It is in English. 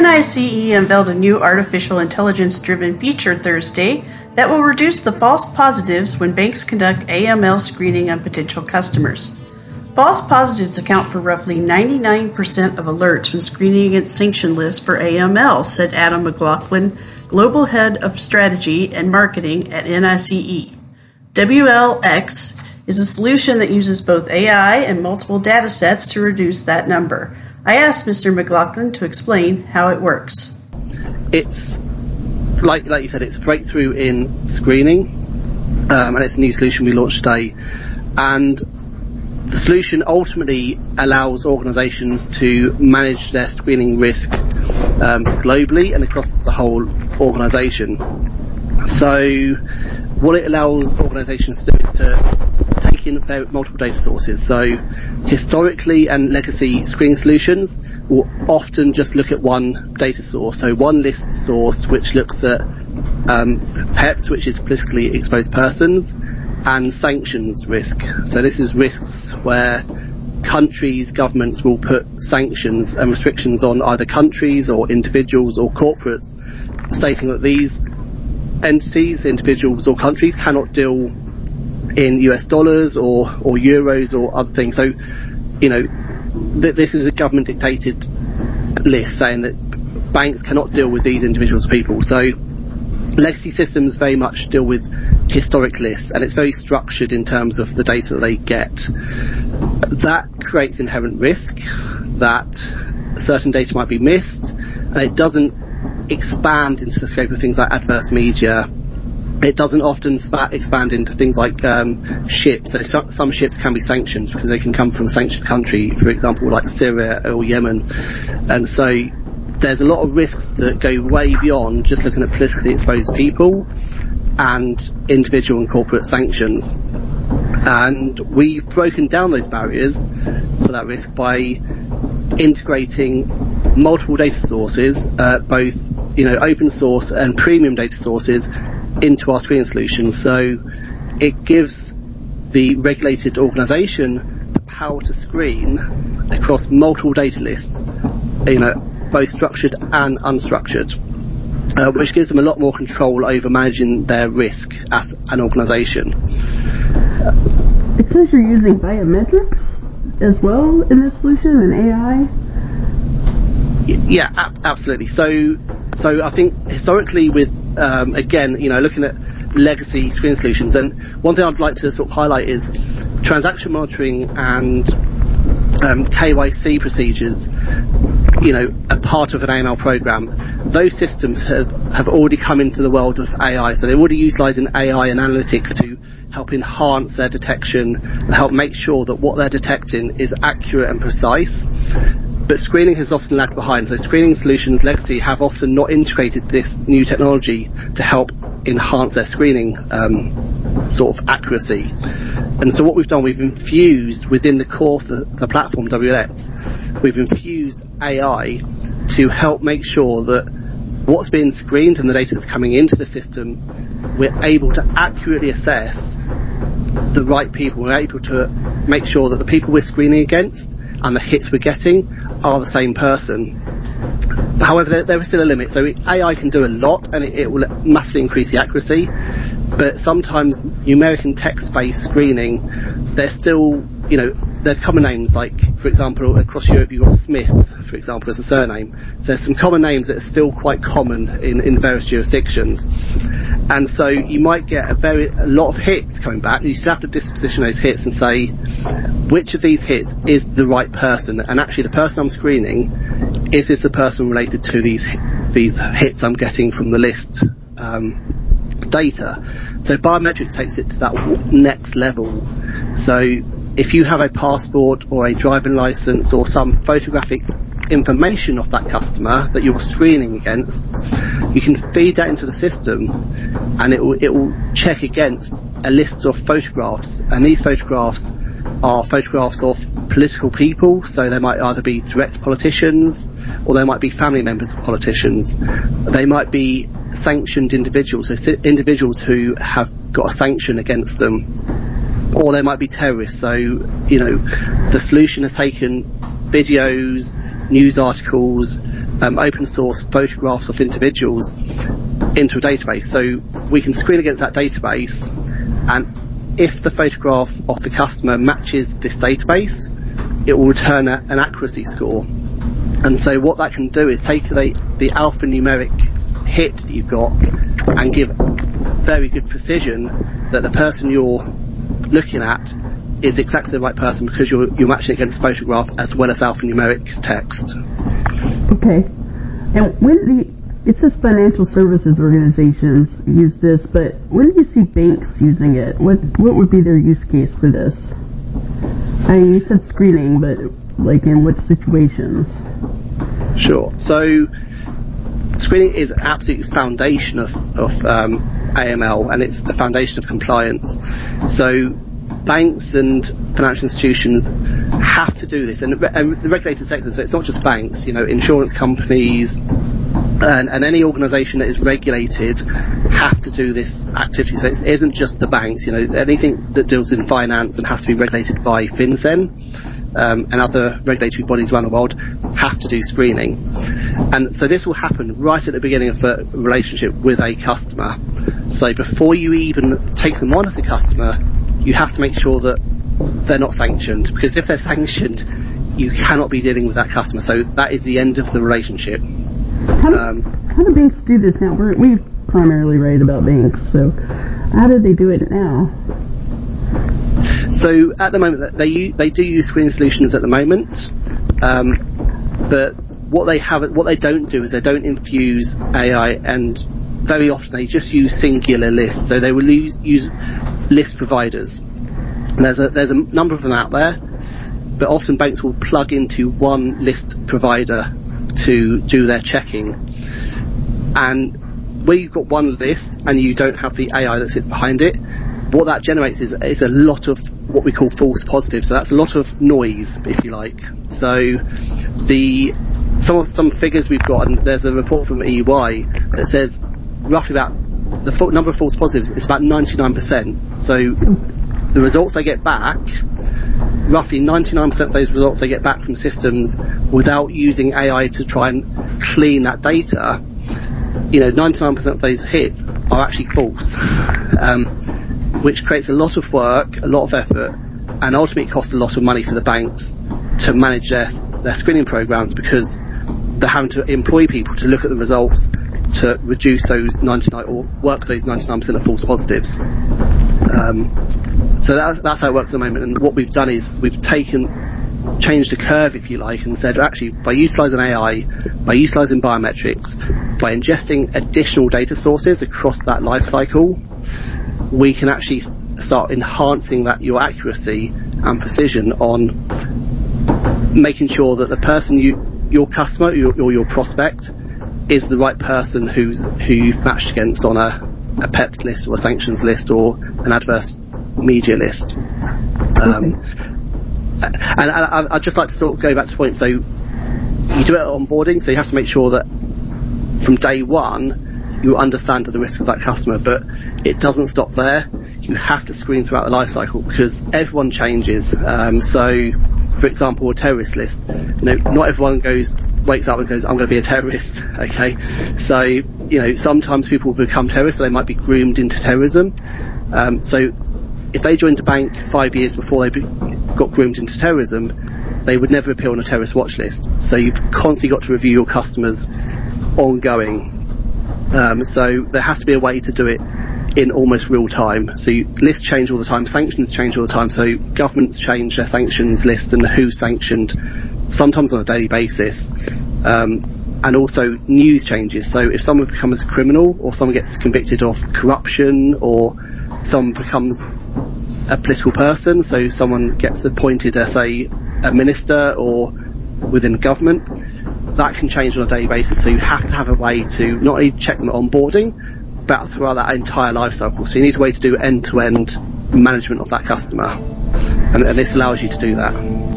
NICE unveiled a new artificial intelligence-driven feature Thursday that will reduce the false positives when banks conduct AML screening on potential customers. False positives account for roughly 99% of alerts when screening against sanction lists for AML, said Adam McLaughlin, Global Head of Strategy and Marketing at NICE. WLX is a solution that uses both AI and multiple data sets to reduce that number. I asked Mr. McLaughlin to explain how it works. It's, like you said, it's breakthrough in screening, and it's a new solution we launched today. And the solution ultimately allows organisations to manage their screening risk globally and across the whole organisation. So what it allows organisations to do is to take in multiple data sources. So historically and legacy screening solutions will often just look at one data source, so one list source which looks at PEPs, which is politically exposed persons, and sanctions risk. So this is risks where countries, governments will put sanctions and restrictions on either countries or individuals or corporates, stating that these entities, individuals or countries cannot deal in US dollars or euros or other things. So, you know, this is a government dictated list saying that banks cannot deal with these individuals or people. So legacy systems very much deal with historic lists, and it's very structured in terms of the data that they get. That creates inherent risk that certain data might be missed, and it doesn't expand into the scope of things like adverse media. It doesn't often expand into things like ships. So some ships can be sanctioned because they can come from a sanctioned country, for example, like Syria or Yemen. And so there's a lot of risks that go way beyond just looking at politically exposed people and individual and corporate sanctions. And we've broken down those barriers to that risk by integrating multiple data sources, both, you know, open source and premium data sources, into our screening solution. So it gives the regulated organisation the power to screen across multiple data lists, you know, both structured and unstructured, which gives them a lot more control over managing their risk as an organisation. It says you're using biometrics as well in this solution and AI? Yeah, absolutely. So I think historically with, again, you know, looking at legacy screen solutions, and one thing I'd like to sort of highlight is transaction monitoring and KYC procedures, you know, a part of an AML program. Those systems have already come into the world of AI, so they're already utilising AI and analytics to help enhance their detection and help make sure that what they're detecting is accurate and precise. But screening has often lagged behind, so screening solutions legacy have often not integrated this new technology to help enhance their screening sort of accuracy. And so what we've done, we've infused within the core of the platform WLX, we've infused AI to help make sure that what's being screened and the data that's coming into the system, we're able to accurately assess the right people. We're able to make sure that the people we're screening against and the hits we're getting are the same person. However, there is still a limit. So AI can do a lot, and it will massively increase the accuracy, but sometimes numeric and text-based screening, there's still, you know, there's common names, like, for example, across Europe you've got Smith, for example, as a surname. So there's some common names that are still quite common in various jurisdictions. And so you might get a lot of hits coming back, and you still have to disposition those hits and say, which of these hits is the right person? And actually the person I'm screening, is this the person related to these hits I'm getting from the list? Data. So biometrics takes it to that next level. So if you have a passport or a driving license or some photographic information of that customer that you're screening against, you can feed that into the system, and it will check against a list of photographs, and these photographs are photographs of political people, so they might either be direct politicians or they might be family members of politicians. They might be sanctioned individuals, so individuals who have got a sanction against them, or they might be terrorists. So, you know, the solution has taken videos, news articles, open source photographs of individuals into a database. So we can screen against that database, and if the photograph of the customer matches this database, it will return an accuracy score. And so what that can do is take the alphanumeric hit that you've got and give very good precision that the person you're looking at is exactly the right person, because you're matching against photograph as well as alphanumeric text. Okay. And it says financial services organizations use this, but when do you see banks using it? What would be their use case for this? I mean, you said screening, but like in what situations? Sure. So screening is absolutely the foundation of AML, and it's the foundation of compliance. So banks and financial institutions have to do this, and the regulated sector, so it's not just banks, you know, insurance companies and any organisation that is regulated have to do this activity. So it isn't just the banks, you know, anything that deals in finance and has to be regulated by FinCEN and other regulatory bodies around the world have to do screening. And so this will happen right at the beginning of a relationship with a customer. So before you even take them on as a customer, you have to make sure that they're not sanctioned, because if they're sanctioned, you cannot be dealing with that customer. So that is the end of the relationship. How do banks do this now? We primarily write about banks, so how do they do it now? So at the moment, they do use screening solutions at the moment, but what they don't do is they don't infuse AI, and very often they just use singular lists. So they will use list providers, and there's a number of them out there, but often banks will plug into one list provider to do their checking. And where you've got one list and you don't have the AI that sits behind it, what that generates is a lot of what we call false positives. So that's a lot of noise, if you like. So some figures we've got, and there's a report from EY that says roughly about the number of false positives is about 99%. So the results they get back, roughly 99% of those results they get back from systems without using AI to try and clean that data, you know, 99% of those hits are actually false, which creates a lot of work, a lot of effort, and ultimately costs a lot of money for the banks to manage their screening programs, because they're having to employ people to look at the results to reduce those 99 or work those 99% of false positives. So that's how it works at the moment. And what we've done is we've changed the curve, if you like, and said actually by utilising AI, by utilising biometrics, by ingesting additional data sources across that life cycle, we can actually start enhancing your accuracy and precision on making sure that the person your customer or your prospect is the right person who you've matched against on a PEPs list or a sanctions list or an adverse media list. And I'd just like to sort of go back to the point, so you do it at onboarding, so you have to make sure that from day one you understand the risk of that customer, but it doesn't stop there. You have to screen throughout the life cycle, because everyone changes. So for example, a terrorist list, you know, not everyone wakes up and goes, I'm going to be a terrorist, okay? So, you know, sometimes people become terrorists, so they might be groomed into terrorism. So if they joined a bank 5 years before they got groomed into terrorism, they would never appear on a terrorist watch list. So you've constantly got to review your customers ongoing. So there has to be a way to do it in almost real time. So lists change all the time, sanctions change all the time, so governments change their sanctions lists and who's sanctioned, sometimes on a daily basis, and also news changes. So if someone becomes a criminal, or someone gets convicted of corruption, or someone becomes a political person, so someone gets appointed as a minister or within government, that can change on a daily basis. So you have to have a way to not only check them at onboarding, but throughout that entire life cycle. So you need a way to do end-to-end management of that customer, and this allows you to do that.